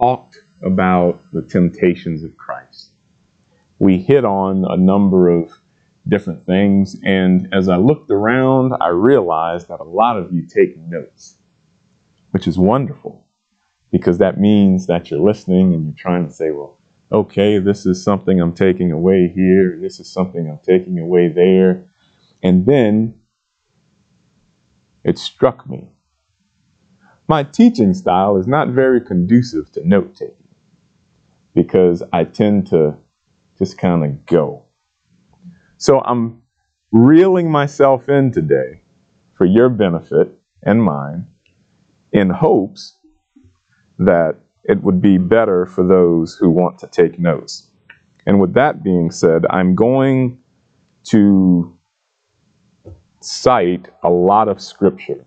talked about the temptations of Christ. We hit on a number of different things, and as I looked around, I realized that a lot of you take notes, which is wonderful, because that means that you're listening and you're trying to say, well, okay, this is something I'm taking away here, this is something I'm taking away there. And then it struck me. My teaching style is not very conducive to note-taking, because I tend to just kind of go. So I'm reeling myself in today for your benefit and mine, in hopes that it would be better for those who want to take notes. And with that being said, I'm going to cite a lot of scripture,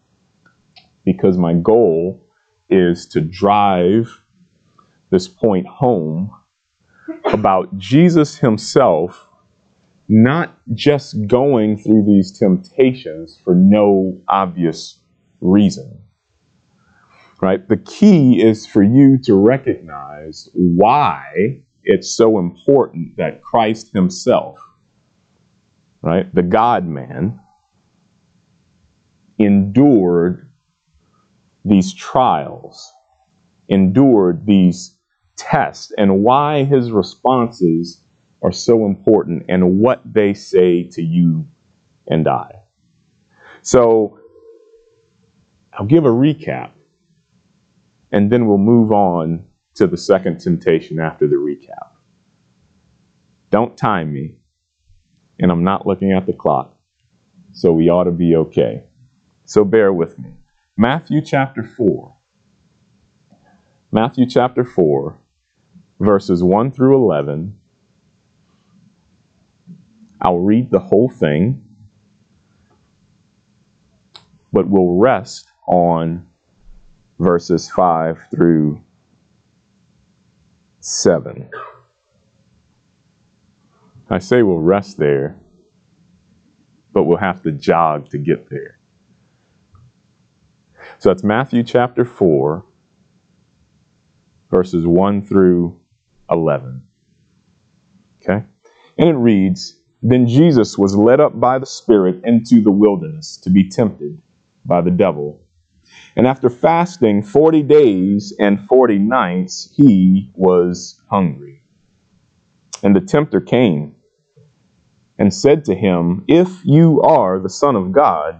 because my goal is to drive this point home about Jesus himself not just going through these temptations for no obvious reason, right? The key is for you to recognize why it's so important that Christ himself, right, the God-man, endured these trials, endured these tests, and why his responses are so important and what they say to you and I. So I'll give a recap, and then we'll move on to the second temptation after the recap. Don't time me, and I'm not looking at the clock, so we ought to be okay. So bear with me. Matthew chapter 4. Matthew chapter 4, verses 1 through 11. I'll read the whole thing, but we'll rest on verses 5 through 7. I say we'll rest there, but we'll have to jog to get there. So that's Matthew chapter 4, verses 1 through 11. Okay? And it reads, "Then Jesus was led up by the Spirit into the wilderness to be tempted by the devil. And after fasting 40 days and 40 nights, he was hungry. And the tempter came and said to him, 'If you are the Son of God,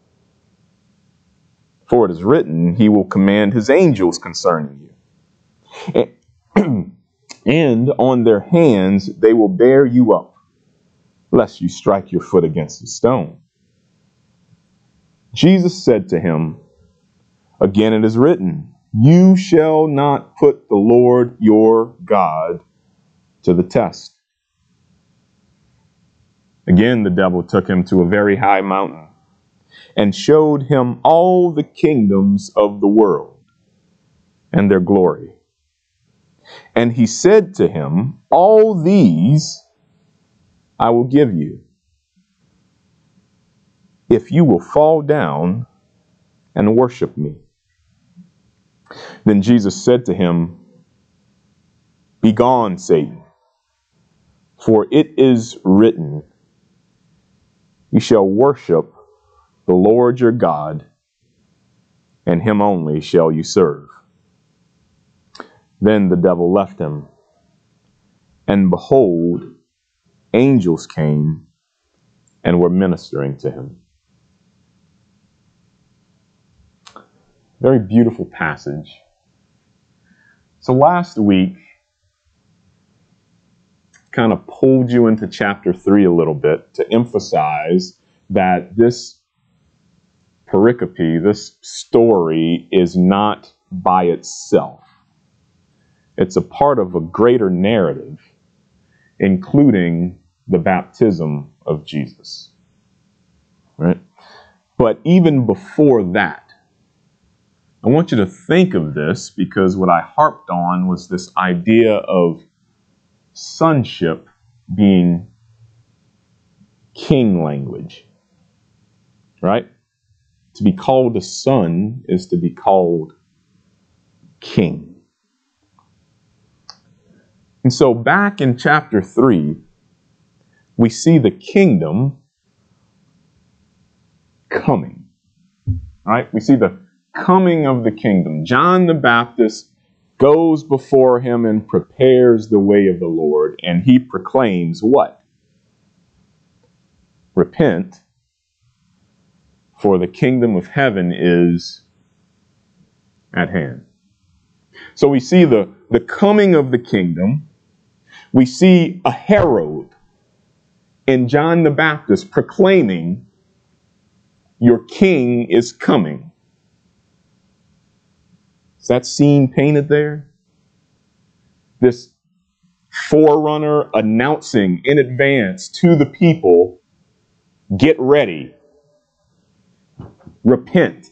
For it is written, he will command his angels concerning you, and on their hands they will bear you up, lest you strike your foot against a stone.' Jesus said to him, 'Again it is written, you shall not put the Lord your God to the test.' Again the devil took him to a very high mountain and showed him all the kingdoms of the world and their glory. And he said to him, 'All these I will give you, if you will fall down and worship me.' Then Jesus said to him, 'Begone, Satan, for it is written, you shall worship the Lord your God, and him only shall you serve.' Then the devil left him, and behold, angels came and were ministering to him." Very beautiful passage. So last week, kind of pulled you into chapter 3 a little bit to emphasize that this pericope, this story, is not by itself. It's a part of a greater narrative, including the baptism of Jesus. Right? But even before that, I want you to think of this, because what I harped on was this idea of sonship being king language. Right? To be called a son is to be called king. And so back in chapter 3, we see the kingdom coming, right? We see the coming of the kingdom. John the Baptist goes before him and prepares the way of the Lord, and he proclaims what? Repent, for the kingdom of heaven is at hand. So we see the coming of the kingdom. We see a herald in John the Baptist proclaiming, your king is coming. Is that scene painted there? This forerunner announcing in advance to the people, get ready, repent,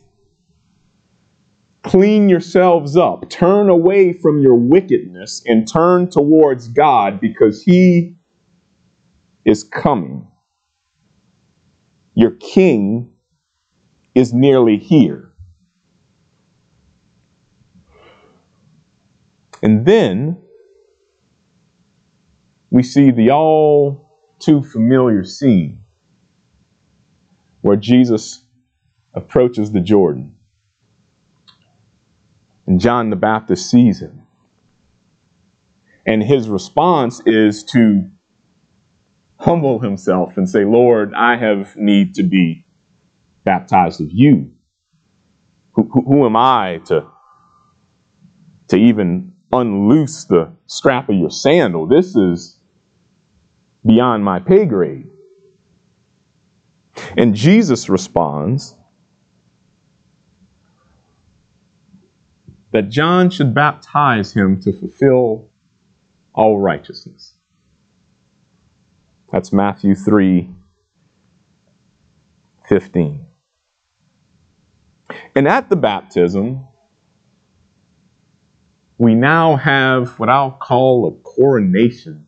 clean yourselves up, turn away from your wickedness and turn towards God, because he is coming. Your king is nearly here. And then we see the all too familiar scene where Jesus approaches the Jordan and John the Baptist sees him. And his response is to humble himself and say, Lord, I have need to be baptized of you. Who am I to even unloose the strap of your sandal? This is beyond my pay grade. And Jesus responds that John should baptize him to fulfill all righteousness. That's Matthew 3:15. And at the baptism, we now have what I'll call a coronation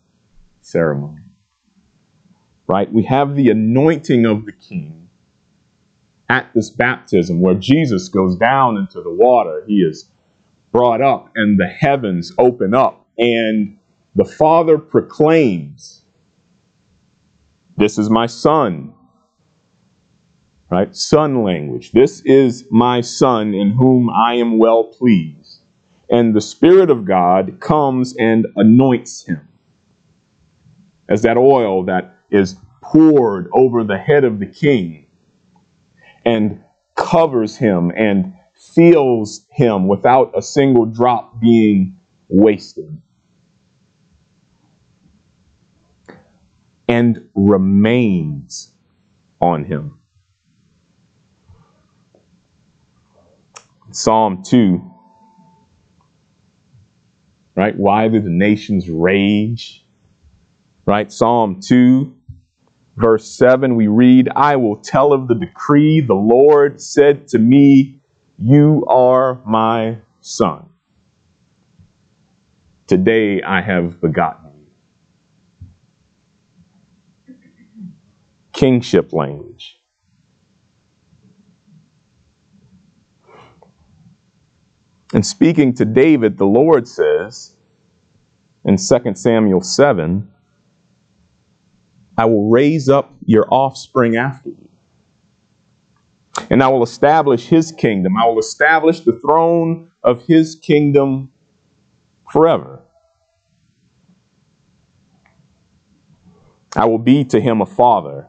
ceremony. Right? We have the anointing of the king at this baptism where Jesus goes down into the water. He is brought up and the heavens open up and the Father proclaims, this is my son. Right? Son language. This is my son in whom I am well pleased. And the Spirit of God comes and anoints him. As that oil that is poured over the head of the king and covers him and fills him without a single drop being wasted. And remains on him. Psalm 2, right? Why do the nations rage? Right? Psalm 2, verse 7, we read, I will tell of the decree. The Lord said to me, you are my son. Today I have begotten you. Kingship language. And speaking to David, the Lord says in 2 Samuel 7, I will raise up your offspring after you, and I will establish his kingdom. I will establish the throne of his kingdom forever. I will be to him a father,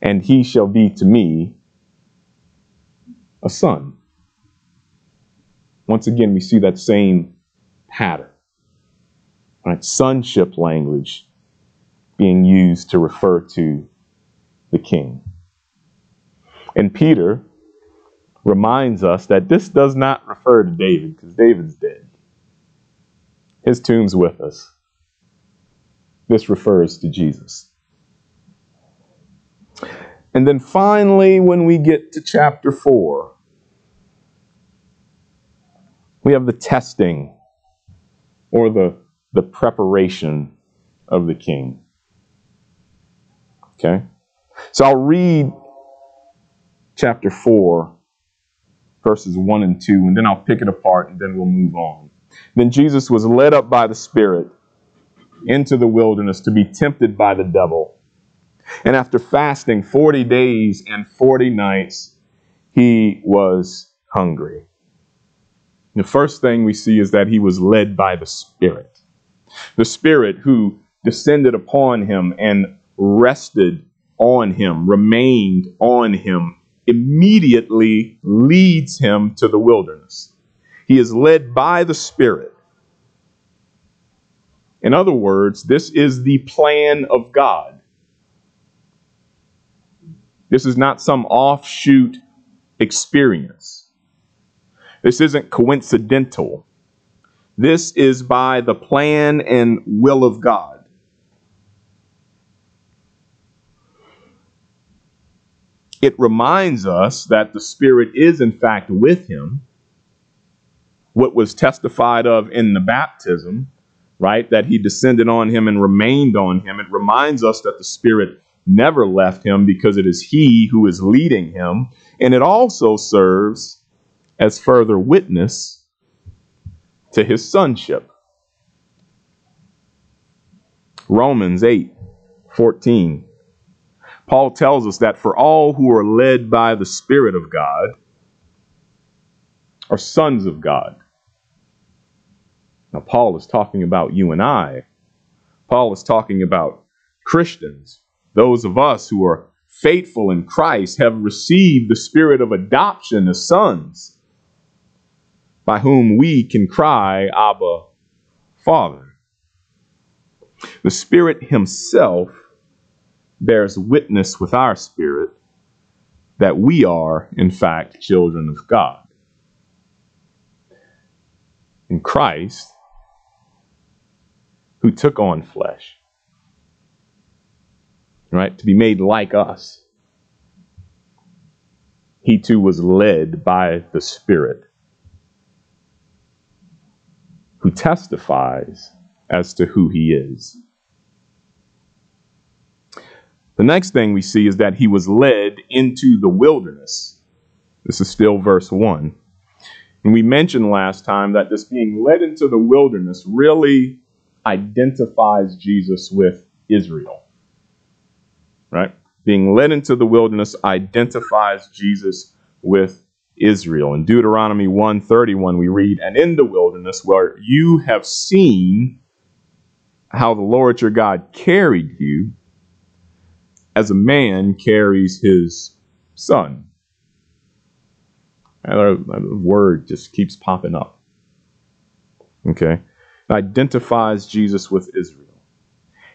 and he shall be to me a son. Once again, we see that same pattern, right? Sonship language being used to refer to the king. And Peter reminds us that this does not refer to David, because David's dead. His tomb's with us. This refers to Jesus. And then finally, when we get to chapter 4, we have the testing or the preparation of the king. Okay? So I'll read chapter 4, verses 1 and 2, and then I'll pick it apart, and then we'll move on. Then Jesus was led up by the Spirit into the wilderness to be tempted by the devil. And after fasting 40 days and 40 nights, he was hungry. The first thing we see is that he was led by the Spirit. The Spirit who descended upon him and rested on him, remained on him, immediately leads him to the wilderness. He is led by the Spirit. In other words, this is the plan of God. This is not some offshoot experience. This isn't coincidental. This is by the plan and will of God. It reminds us that the Spirit is in fact with him. What was testified of in the baptism, right? That he descended on him and remained on him. It reminds us that the Spirit never left him because it is he who is leading him. And it also serves as further witness to his sonship. Romans 8:14. Paul tells us that for all who are led by the Spirit of God are sons of God. Now, Paul is talking about you and I. Paul is talking about Christians. Those of us who are faithful in Christ have received the Spirit of adoption as sons, by whom we can cry, Abba, Father. The Spirit himself bears witness with our spirit that we are, in fact, children of God. In Christ, who took on flesh, right, to be made like us, he too was led by the Spirit, who testifies as to who he is. The next thing we see is that he was led into the wilderness. This is still verse 1. And we mentioned last time that this being led into the wilderness really identifies Jesus with Israel, right? Being led into the wilderness identifies Jesus with Israel. In Deuteronomy 1:31, we read, "And in the wilderness where you have seen how the Lord your God carried you, as a man carries his son." That word just keeps popping up. Okay? It identifies Jesus with Israel.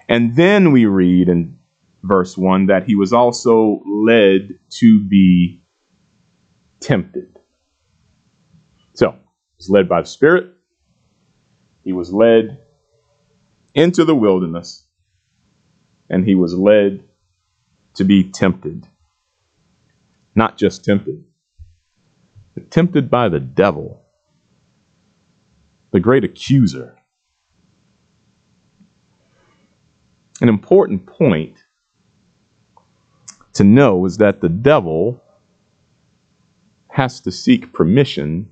And then we read in verse 1 that he was also led to be tempted. So, he was led by the Spirit. He was led into the wilderness. And he was led to be tempted. Not just tempted. Tempted by the devil, the great accuser. An important point to know is that the devil has to seek permission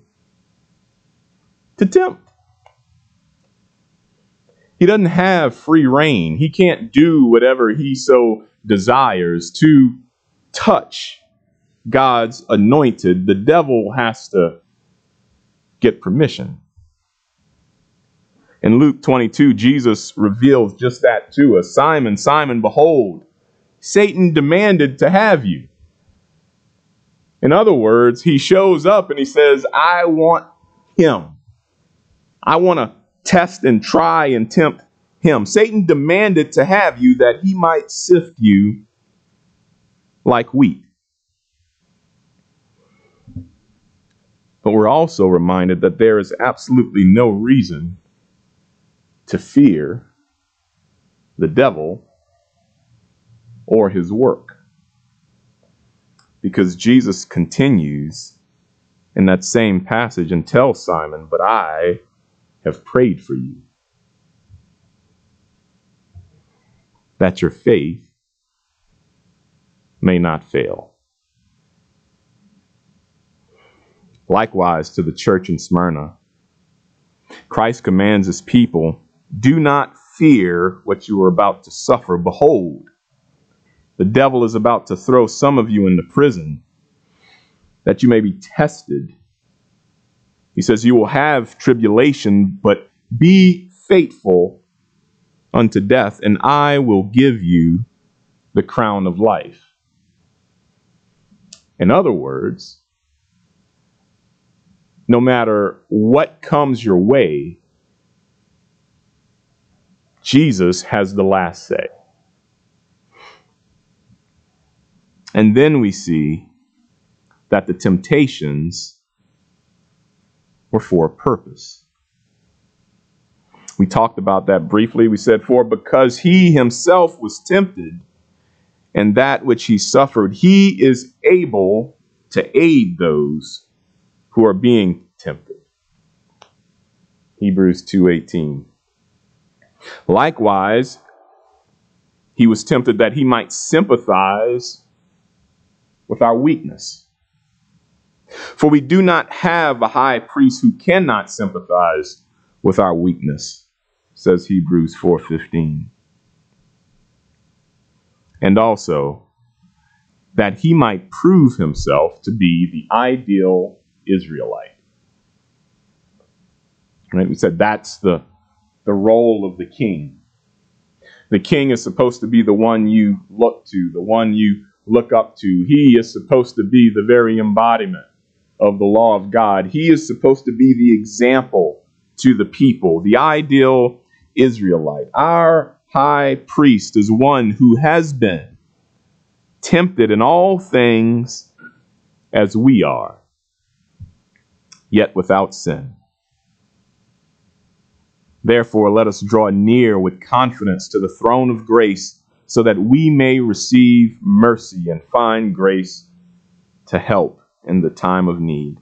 to tempt. He doesn't have free reign. He can't do whatever he so desires to touch God's anointed. The devil has to get permission. In Luke 22, Jesus reveals just that to us. "Simon, Simon, behold, Satan demanded to have you." In other words, he shows up and he says, "I want him. I want to test and try and tempt him. Satan demanded to have you that he might sift you like wheat." But we're also reminded that there is absolutely no reason to fear the devil or his work. Because Jesus continues in that same passage and tells Simon, but I have prayed for you, that your faith may not fail. Likewise, to the church in Smyrna, Christ commands his people, do not fear what you are about to suffer. Behold, the devil is about to throw some of you into prison, that you may be tested. He says, you will have tribulation, but be faithful unto death, and I will give you the crown of life. In other words, no matter what comes your way, Jesus has the last say. And then we see that the temptations were for a purpose. We talked about that briefly. We said, for because he himself was tempted, and that which he suffered, he is able to aid those who are being tempted. Hebrews 2:18. Likewise, he was tempted that he might sympathize with our weakness. For we do not have a high priest who cannot sympathize with our weakness, says Hebrews 4:15. And also, that he might prove himself to be the ideal Israelite. Right? We said that's the role of the king. The king is supposed to be the one you look to, the one you look up to. He is supposed to be the very embodiment of the law of God. He is supposed to be the example to the people, the ideal Israelite. Our high priest is one who has been tempted in all things as we are, yet without sin. Therefore, let us draw near with confidence to the throne of grace, so that we may receive mercy and find grace to help in the time of need.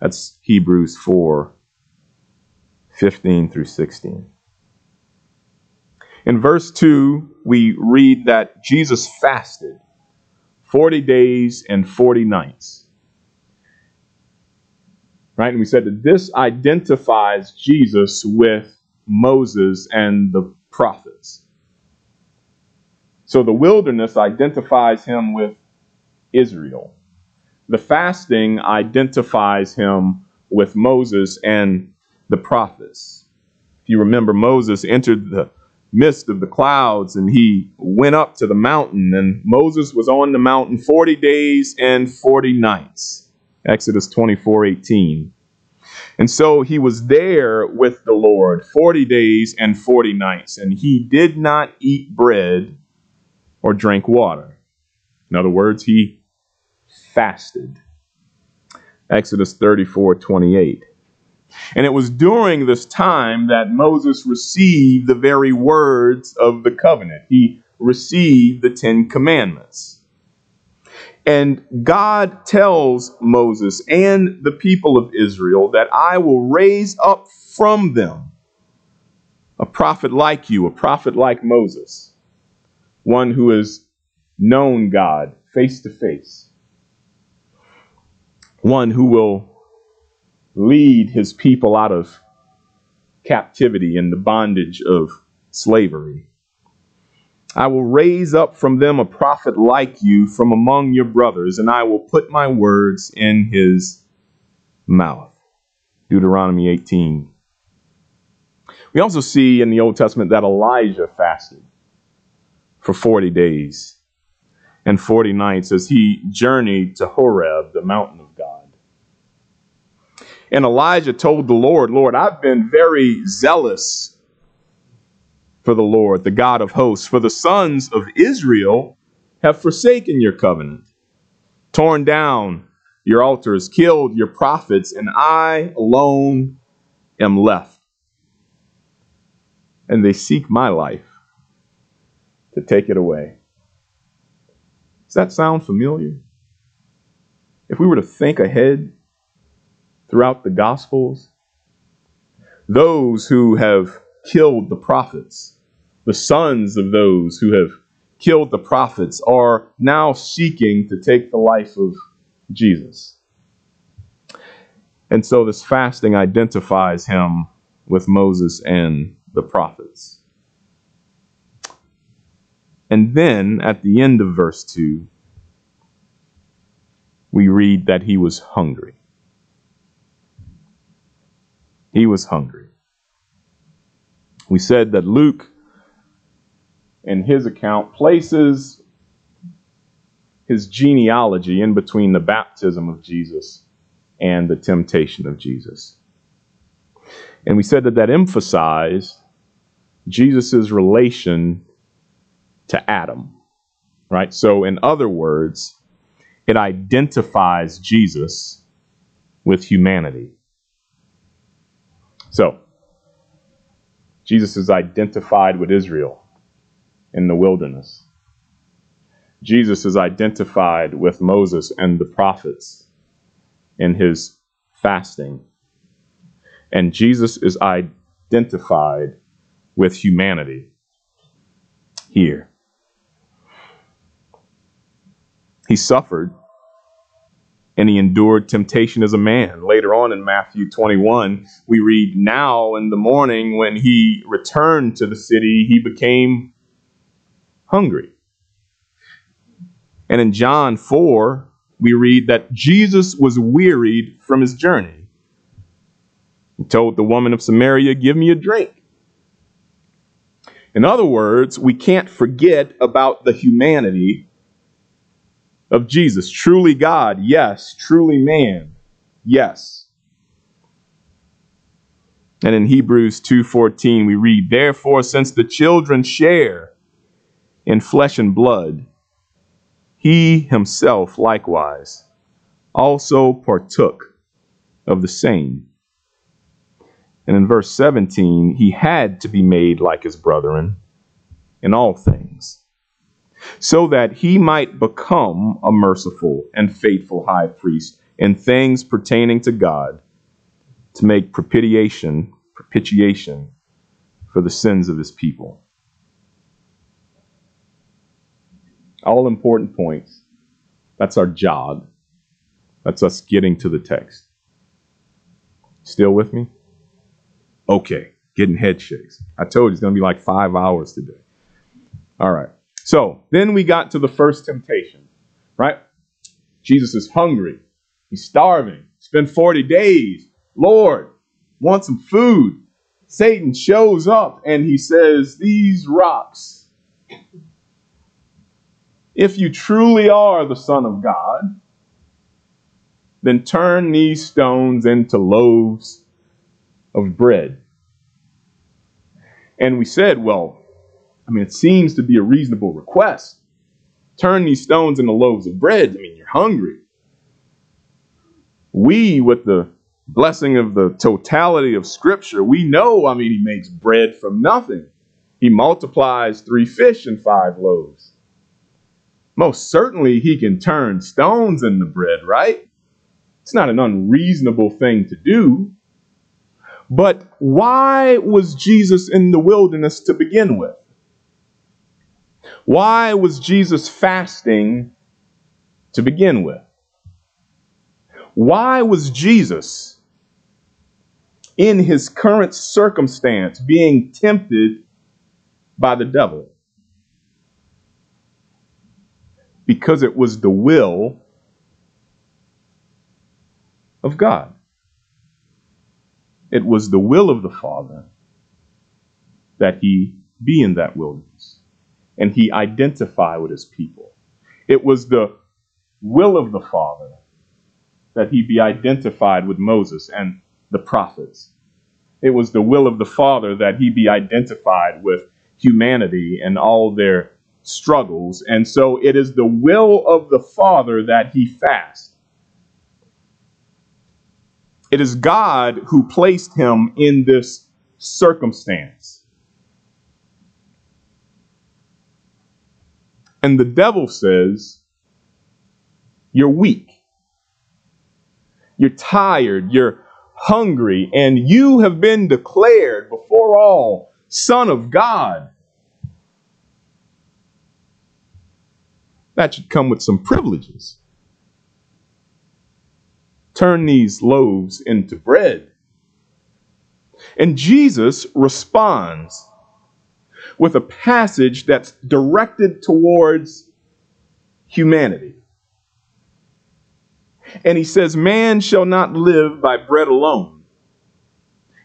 That's Hebrews 4:15 through 16. In verse 2, we read that Jesus fasted 40 days and 40 nights. Right? And we said that this identifies Jesus with Moses and the prophets. So the wilderness identifies him with Israel. The fasting identifies him with Moses and the prophets. If you remember, Moses entered the midst of the clouds and he went up to the mountain, and Moses was on the mountain 40 days and 40 nights. Exodus 24:18. And so he was there with the Lord 40 days and 40 nights, and he did not eat bread or drink water. In other words, he fasted. Exodus 34:28. And it was during this time that Moses received the very words of the covenant. He received the Ten Commandments. And God tells Moses and the people of Israel that I will raise up from them a prophet like you, a prophet like Moses, one who has known God face to face, one who will lead his people out of captivity and the bondage of slavery. I will raise up from them a prophet like you from among your brothers, and I will put my words in his mouth. Deuteronomy 18. We also see in the Old Testament that Elijah fasted for 40 days and 40 nights as he journeyed to Horeb, the mountain of God. And Elijah told the Lord, Lord, I've been very zealous for the Lord, the God of hosts, for the sons of Israel have forsaken your covenant, torn down your altars, killed your prophets, and I alone am left, and they seek my life to take it away. Does that sound familiar? If we were to think ahead throughout the Gospels, those who have killed the prophets, the sons of those who have killed the prophets, are now seeking to take the life of Jesus. And so this fasting identifies him with Moses and the prophets. And then at the end of verse 2, we read that he was hungry. He was hungry. We said that Luke, in his account, places his genealogy in between the baptism of Jesus and the temptation of Jesus. And we said that that emphasized Jesus's relation to Adam, right? So in other words, it identifies Jesus with humanity. So Jesus is identified with Israel in the wilderness. Jesus is identified with Moses and the prophets in his fasting. And Jesus is identified with humanity here. He suffered and he endured temptation as a man. Later on in Matthew 21, we read, "Now in the morning when he returned to the city, he became hungry." And in John 4, we read that Jesus was wearied from his journey. He told the woman of Samaria, "Give me a drink." In other words, we can't forget about the humanity of Jesus. Truly God, yes. Truly man, yes. And in Hebrews 2:14, we read, "Therefore, since the children share in flesh and blood, he himself likewise also partook of the same." And in verse 17, he had to be made like his brethren in all things, so that he might become a merciful and faithful high priest in things pertaining to God, to make propitiation for the sins of his people. All important points. That's our job. That's us getting to the text. Still with me? Okay, getting head shakes. I told you it's going to be like 5 hours today. All right. So then we got to the first temptation, right? Jesus is hungry. He's starving. It's been 40 days. Lord, want some food. Satan shows up and he says, "These rocks, if you truly are the Son of God, then turn these stones into loaves of bread." And we said, well, I mean, it seems to be a reasonable request. Turn these stones into loaves of bread. I mean, you're hungry. We, with the blessing of the totality of Scripture, we know, I mean, he makes bread from nothing. He multiplies 3 fish and 5 loaves. Most certainly he can turn stones into bread, right? It's not an unreasonable thing to do. But why was Jesus in the wilderness to begin with? Why was Jesus fasting to begin with? Why was Jesus, in his current circumstance, being tempted by the devil? Because it was the will of God. It was the will of the Father that he be in that wilderness and he identify with his people. It was the will of the Father that he be identified with Moses and the prophets. It was the will of the Father that he be identified with humanity and all their struggles, and so it is the will of the Father that he fast. It is God who placed him in this circumstance. And the devil says, you're weak, you're tired, you're hungry, and you have been declared before all Son of God. That should come with some privileges. Turn these loaves into bread. And Jesus responds with a passage that's directed towards humanity. And he says, man shall not live by bread alone.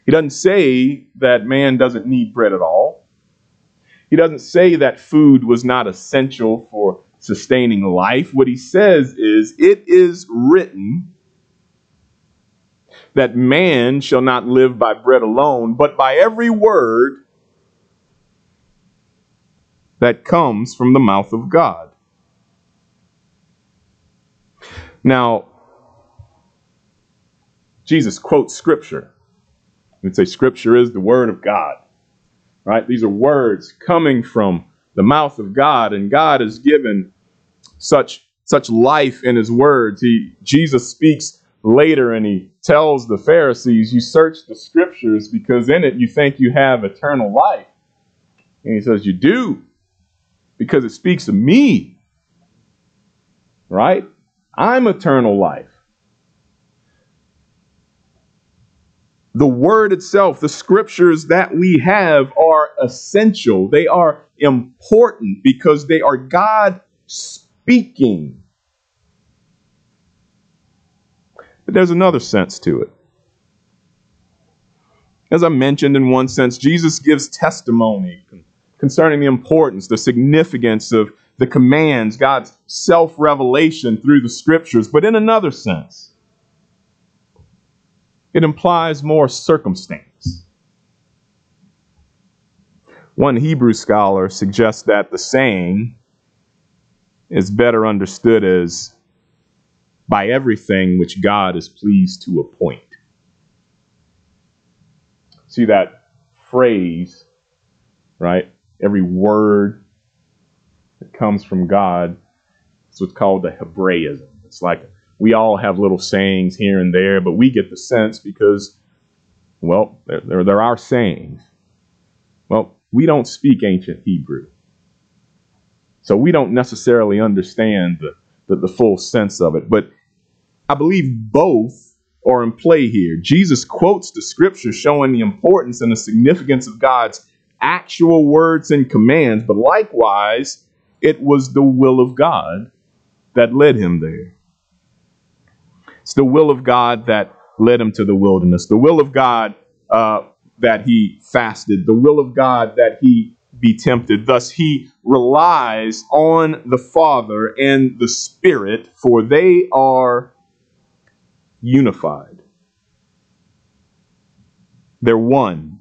He doesn't say that man doesn't need bread at all. He doesn't say that food was not essential for sustaining life. What he says is, it is written that man shall not live by bread alone, but by every word that comes from the mouth of God. Now, Jesus quotes Scripture. We'd say Scripture is the Word of God, right? These are words coming from the mouth of God, and God has given such life in His words. Jesus speaks later, and He tells the Pharisees, you search the Scriptures because in it you think you have eternal life. And He says, you do, because it speaks of me, right? I'm eternal life. The Word itself, the Scriptures that we have, are essential. They are important because they are God speaking. But there's another sense to it. As I mentioned, in one sense, Jesus gives testimony concerning the importance, the significance of the commands, God's self-revelation through the Scriptures. But in another sense, it implies more circumstance. One Hebrew scholar suggests that the saying is better understood as, by everything which God is pleased to appoint. See that phrase, right? Every word that comes from God. It's what's called the Hebraism. It's like we all have little sayings here and there, but we get the sense because, well, they're our sayings. Well, we don't speak ancient Hebrew, so we don't necessarily understand the full sense of it. But I believe both are in play here. Jesus quotes the Scripture showing the importance and the significance of God's actual words and commands, but likewise, it was the will of God that led him there. It's the will of God that led him to the wilderness. The will of God that he fasted. The will of God that he be tempted. Thus he relies on the Father and the Spirit, for they are unified. They're one.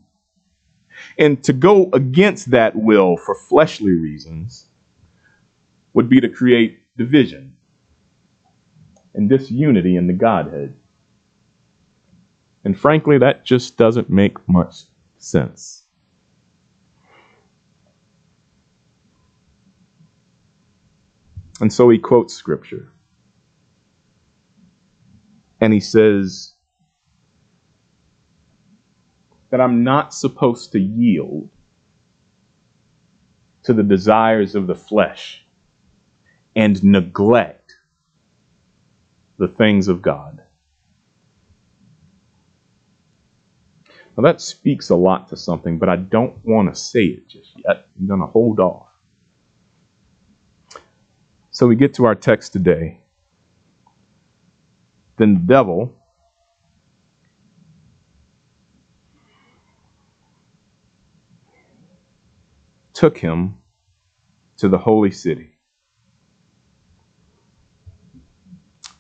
And to go against that will for fleshly reasons would be to create division and disunity in the Godhead. And frankly, that just doesn't make much sense. And so he quotes Scripture. And he says that I'm not supposed to yield to the desires of the flesh and neglect the things of God. Now that speaks a lot to something, but I don't want to say it just yet. I'm going to hold off. So we get to our text today. Then the devil took him to the holy city.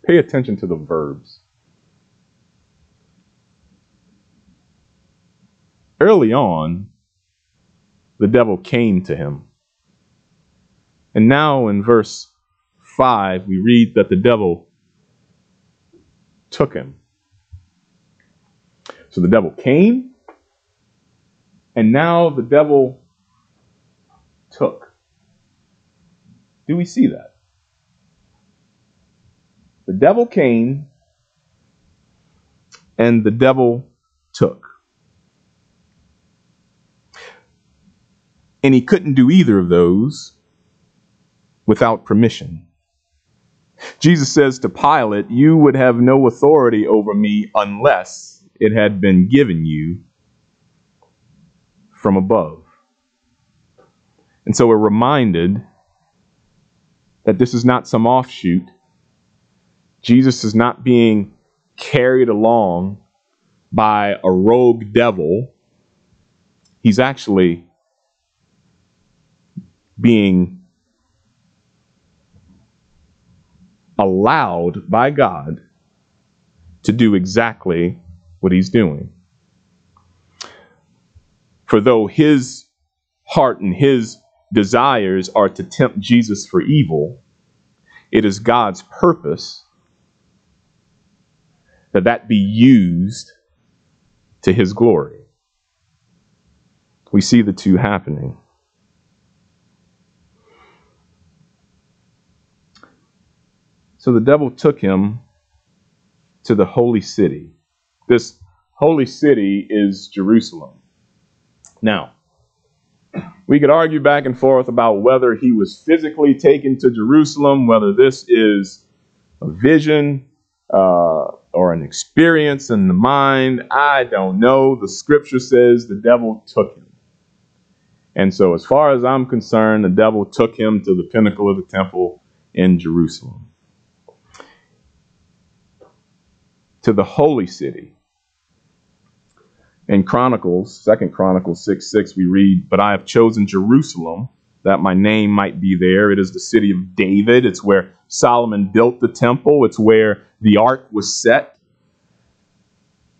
Pay attention to the verbs. Early on, the devil came to him. And now in verse 5, we read that the devil took him. So the devil came, and now the devil took. Do we see that? The devil came and the devil took. And he couldn't do either of those without permission. Jesus says to Pilate, "You would have no authority over me unless it had been given you from above." And so we're reminded that this is not some offshoot. Jesus is not being carried along by a rogue devil. He's actually being allowed by God to do exactly what he's doing. For though his heart and his desires are to tempt Jesus for evil, it is God's purpose that that be used to his glory. We see the two happening. So the devil took him to the holy city. This holy city is Jerusalem. Now, we could argue back and forth about whether he was physically taken to Jerusalem, whether this is a vision or an experience in the mind. I don't know. The scripture says the devil took him. And so as far as I'm concerned, the devil took him to the pinnacle of the temple in Jerusalem, to the holy city. In Chronicles, 2 Chronicles 6:6, we read, "But I have chosen Jerusalem, that my name might be there. It is the city of David." It's where Solomon built the temple. It's where the ark was set,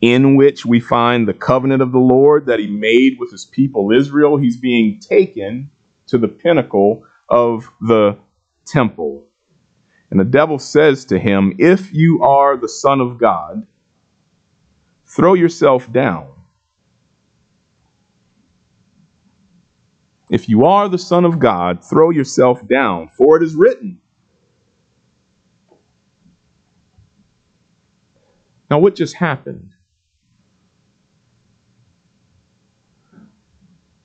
in which we find the covenant of the Lord that he made with his people Israel. He's being taken to the pinnacle of the temple. And the devil says to him, "If you are the Son of God, throw yourself down. If you are the Son of God, throw yourself down, for it is written." Now, what just happened?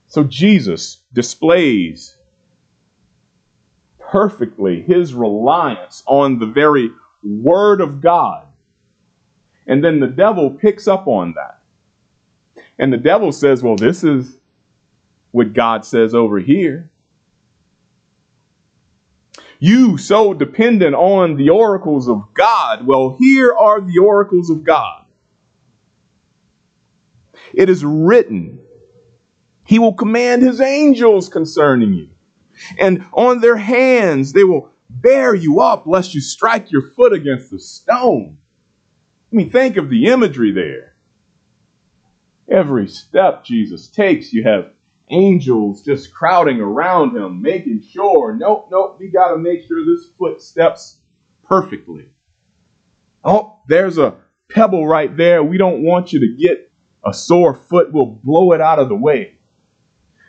So Jesus displays perfectly his reliance on the very word of God. And then the devil picks up on that. And the devil says, "Well, this is what God says over here. You so dependent on the oracles of God. Well, here are the oracles of God. It is written, he will command his angels concerning you, and on their hands they will bear you up, lest you strike your foot against the stone." I mean, think of the imagery there. Every step Jesus takes, you have angels just crowding around him, making sure, nope, we got to make sure this foot steps perfectly. Oh, there's a pebble right there. We don't want you to get a sore foot. We'll blow it out of the way.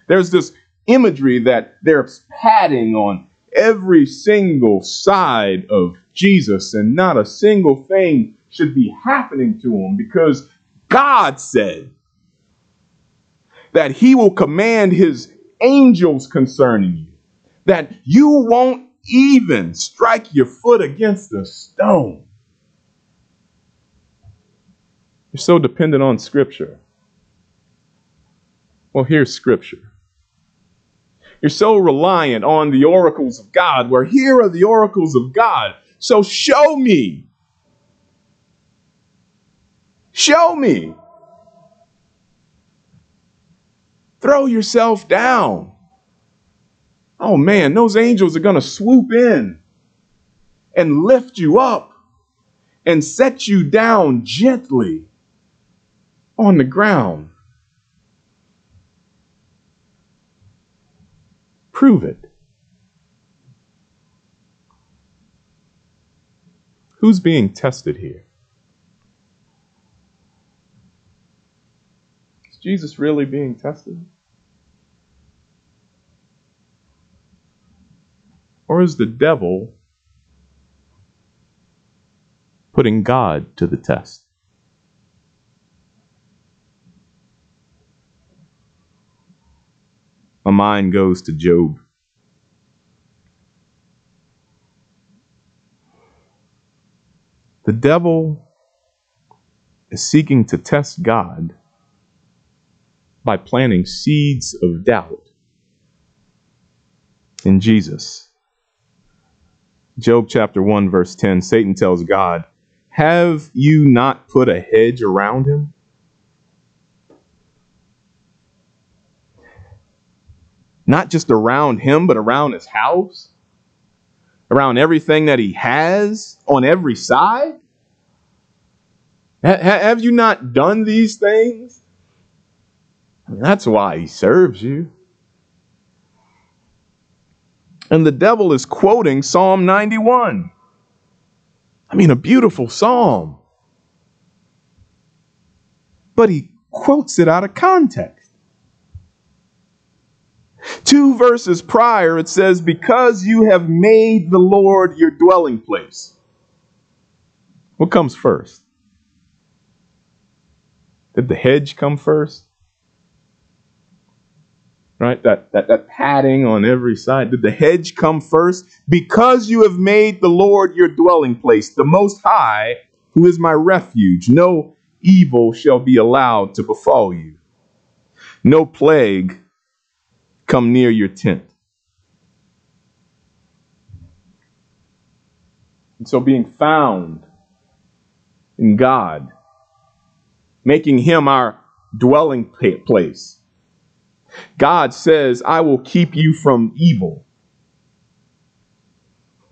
There's this imagery that there's padding on every single side of Jesus, and not a single thing should be happening to him, because God said that he will command his angels concerning you, that you won't even strike your foot against a stone. You're so dependent on Scripture. Well, here's Scripture. You're so reliant on the oracles of God, where here are the oracles of God. So show me. Show me. Throw yourself down. Oh man, those angels are going to swoop in and lift you up and set you down gently on the ground. Prove it. Who's being tested here? Is Jesus really being tested? Or is the devil putting God to the test? My mind goes to Job. The devil is seeking to test God by planting seeds of doubt in Jesus. Job chapter 1 verse 10, Satan tells God, "Have you not put a hedge around him?" Not just around him, but around his house, around everything that he has, on every side? Have you not done these things? I mean, that's why he serves you. And the devil is quoting Psalm 91. I mean, a beautiful psalm. But he quotes it out of context. 2 verses prior, it says, "Because you have made the Lord your dwelling place." What comes first? Did the hedge come first? Right? That padding on every side. Did the hedge come first? "Because you have made the Lord your dwelling place, the Most High, who is my refuge, no evil shall be allowed to befall you. No plague come near your tent." And so being found in God, making him our dwelling place, God says, "I will keep you from evil."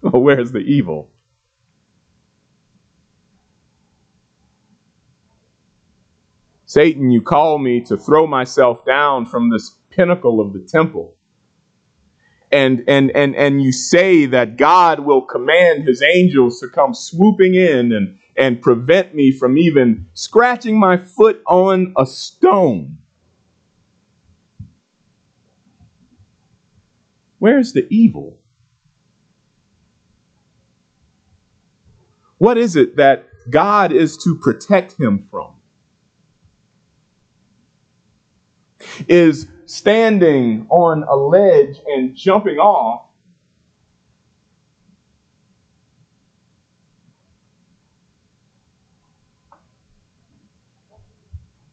Oh, where's the evil? "Satan, you call me to throw myself down from this pinnacle of the temple. And you say that God will command his angels to come swooping in and prevent me from even scratching my foot on a stone." Where's the evil? What is it that God is to protect him from? Is standing on a ledge and jumping off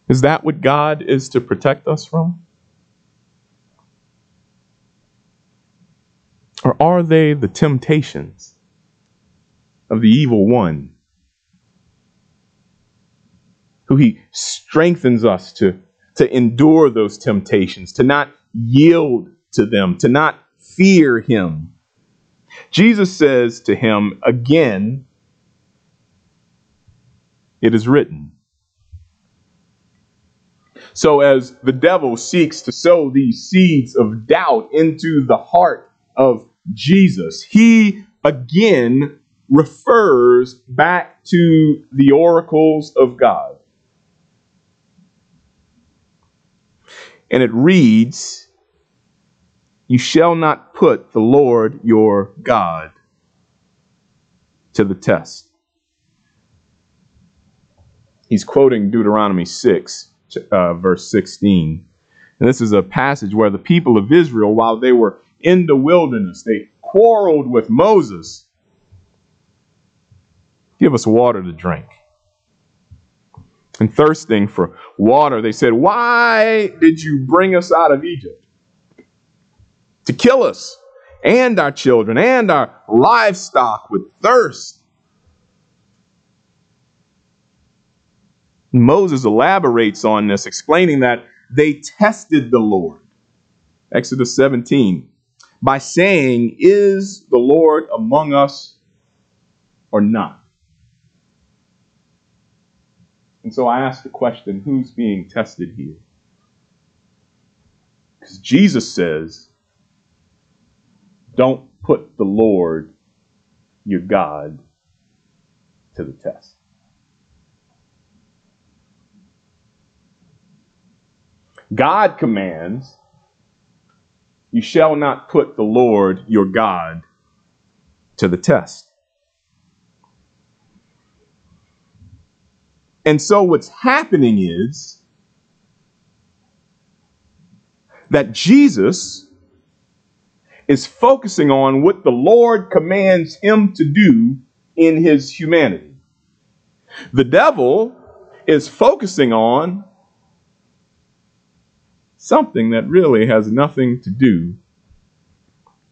is that what God is to protect us from? Or are they the temptations of the evil one, who he strengthens us to endure those temptations, to not yield to them, to not fear him? Jesus says to him again, "It is written." So as the devil seeks to sow these seeds of doubt into the heart of Jesus, he again refers back to the oracles of God. And it reads, "You shall not put the Lord your God to the test." He's quoting Deuteronomy 6, verse 16. And this is a passage where the people of Israel, while they were in the wilderness, they quarreled with Moses. "Give us water to drink." And thirsting for water, they said, "Why did you bring us out of Egypt? To kill us and our children and our livestock with thirst." Moses elaborates on this, explaining that they tested the Lord. Exodus 17. By saying, "Is the Lord among us or not?" And so I ask the question, who's being tested here? Because Jesus says, "Don't put the Lord, your God, to the test." God commands, "You shall not put the Lord your God to the test. And so what's happening is that Jesus is focusing on what the Lord commands him to do in his humanity. The devil is focusing on something that really has nothing to do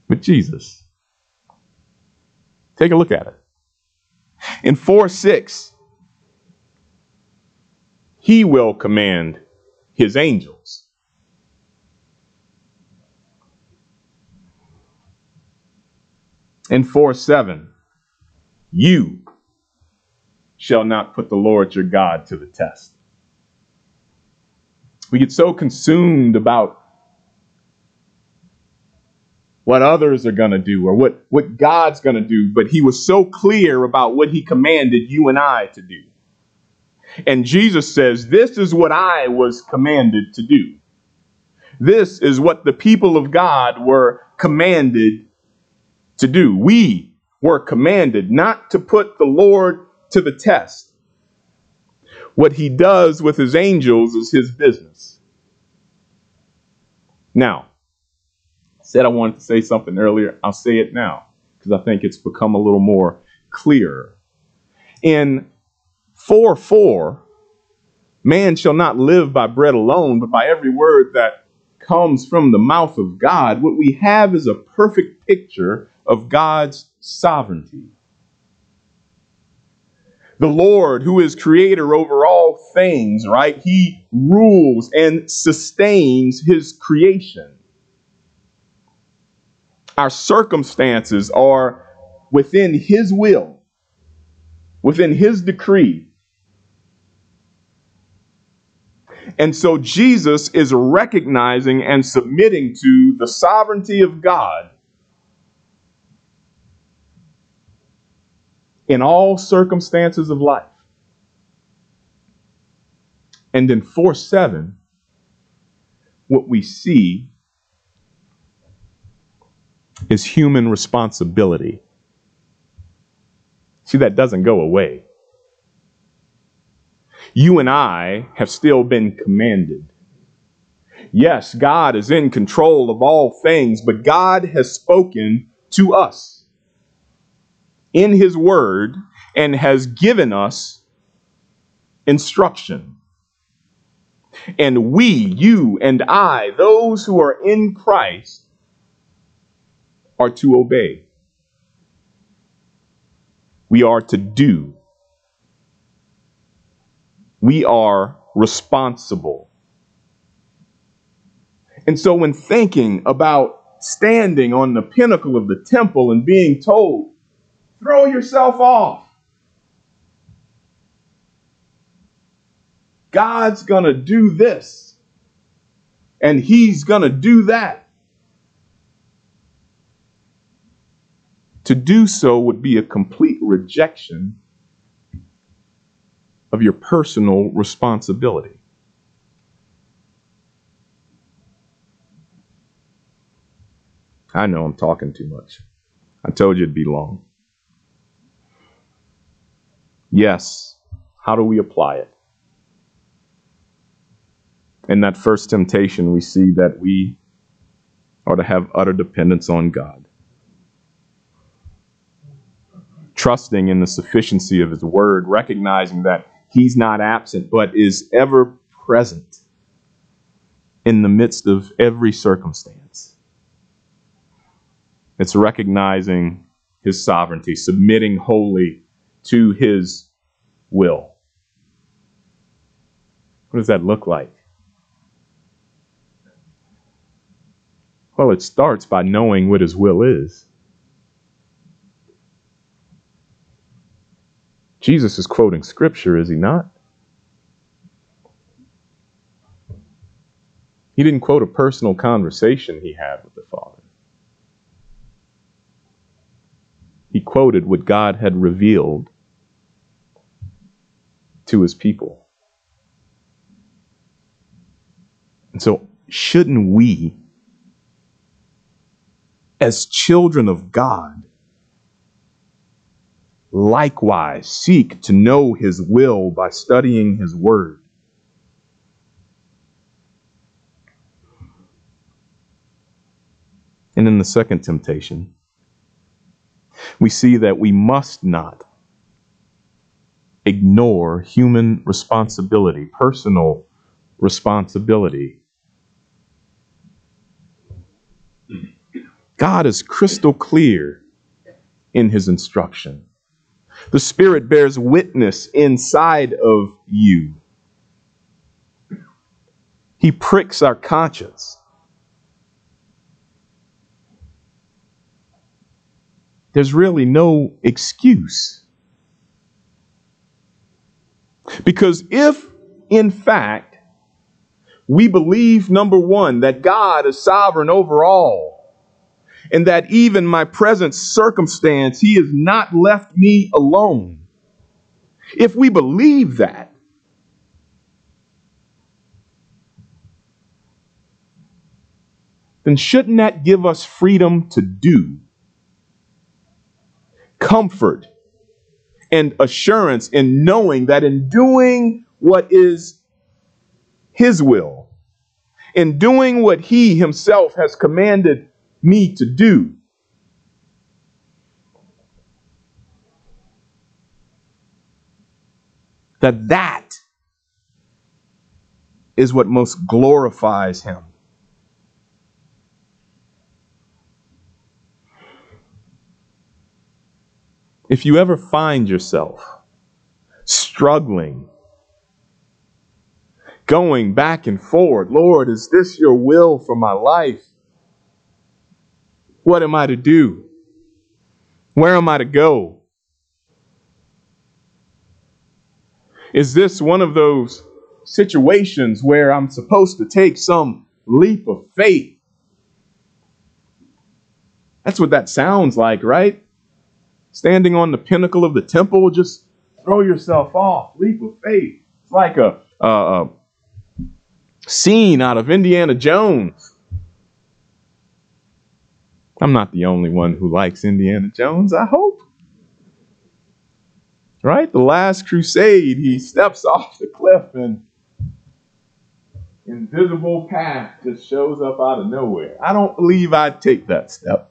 with Jesus. Take a look at it. In 4:6, he will command his angels. In 4:7, you shall not put the Lord your God to the test. We get so consumed about what others are going to do or what God's going to do, but he was so clear about what he commanded you and I to do. And Jesus says, this is what I was commanded to do. This is what the people of God were commanded to do. We were commanded not to put the Lord to the test. What he does with his angels is his business. Now, I said I wanted to say something earlier. I'll say it now because I think it's become a little more clearer. In 4:4, man shall not live by bread alone, but by every word that comes from the mouth of God. What we have is a perfect picture of God's sovereignty. The Lord, who is creator over all things, right? He rules and sustains his creation. Our circumstances are within his will, within his decree. And so Jesus is recognizing and submitting to the sovereignty of God in all circumstances of life. And in 4:7, what we see is human responsibility. See, that doesn't go away. You and I have still been commanded. Yes, God is in control of all things, but God has spoken to us in his word and has given us instruction. And we, you and I, those who are in Christ, are to obey. We are to do. We are responsible. And so when thinking about standing on the pinnacle of the temple and being told, throw yourself off, God's going to do this, and he's going to do that. To do so would be a complete rejection of your personal responsibility. I know I'm talking too much. I told you it'd be long. Yes, how do we apply it? In that first temptation, we see that we are to have utter dependence on God, trusting in the sufficiency of his word, recognizing that he's not absent, but is ever present in the midst of every circumstance. It's recognizing his sovereignty, submitting wholly to his will. What does that look like? Well, it starts by knowing what his will is. Jesus is quoting scripture, is he not? He didn't quote a personal conversation he had with the Father. He quoted what God had revealed to his people. And so, shouldn't we, as children of God, Likewise, seek to know his will by studying his word. And in the second temptation, we see that we must not ignore human responsibility, personal responsibility. God is crystal clear in his instruction. The Spirit bears witness inside of you. He pricks our conscience. There's really no excuse. Because if, in fact, we believe, number one, that God is sovereign over all, and that even my present circumstance, he has not left me alone. If we believe that, then shouldn't that give us freedom to do, comfort and assurance in knowing that in doing what is his will, in doing what he himself has commanded me to do, that is what most glorifies him. If you ever find yourself struggling, going back and forward, Lord, is this your will for my life? What am I to do? Where am I to go? Is this one of those situations where I'm supposed to take some leap of faith? That's what that sounds like, right? Standing on the pinnacle of the temple, just throw yourself off, leap of faith. It's like a scene out of Indiana Jones. I'm not the only one who likes Indiana Jones, I hope. Right? The Last Crusade, he steps off the cliff and invisible path just shows up out of nowhere. I don't believe I'd take that step.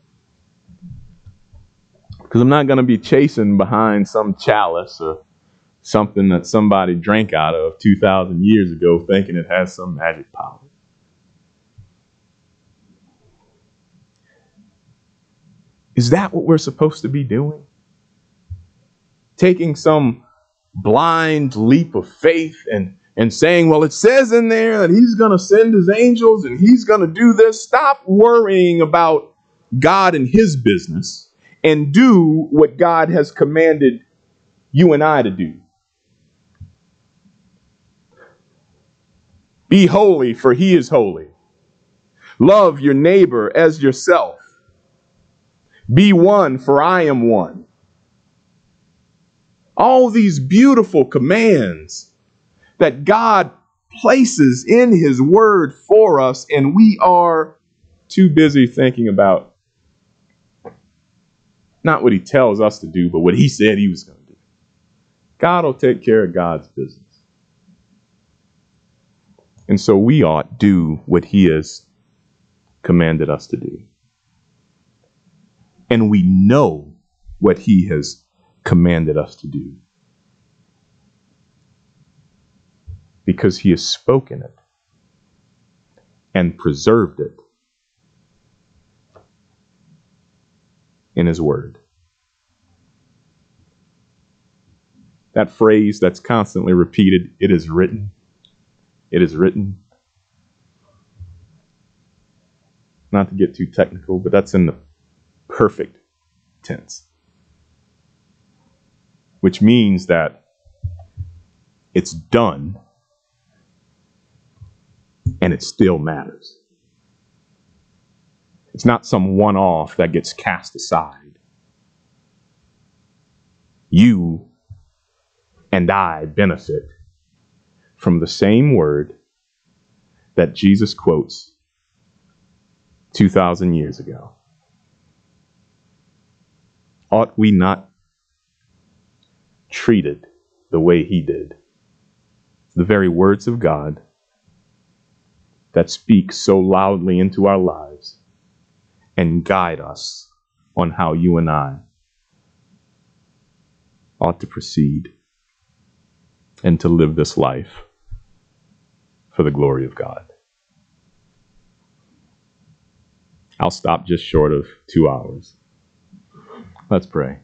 Because I'm not going to be chasing behind some chalice or something that somebody drank out of 2,000 years ago thinking it has some magic power. Is that what we're supposed to be doing? Taking some blind leap of faith and saying, well, it says in there that he's going to send his angels and he's going to do this. Stop worrying about God and his business and do what God has commanded you and I to do. Be holy, for he is holy. Love your neighbor as yourself. Be one, for I am one. All these beautiful commands that God places in his word for us, and we are too busy thinking about not what he tells us to do, but what he said he was going to do. God will take care of God's business. And so we ought to do what he has commanded us to do. And we know what he has commanded us to do because he has spoken it and preserved it in his word. That phrase that's constantly repeated, it is written, it is written. Not to get too technical, but that's in the perfect tense, which means that it's done and it still matters. It's not some one-off that gets cast aside. You and I benefit from the same word that Jesus quotes 2,000 years ago. Ought we not treated the way he did. It's the very words of God that speak so loudly into our lives and guide us on how you and I ought to proceed and to live this life for the glory of God. I'll stop just short of 2 hours. Let's pray.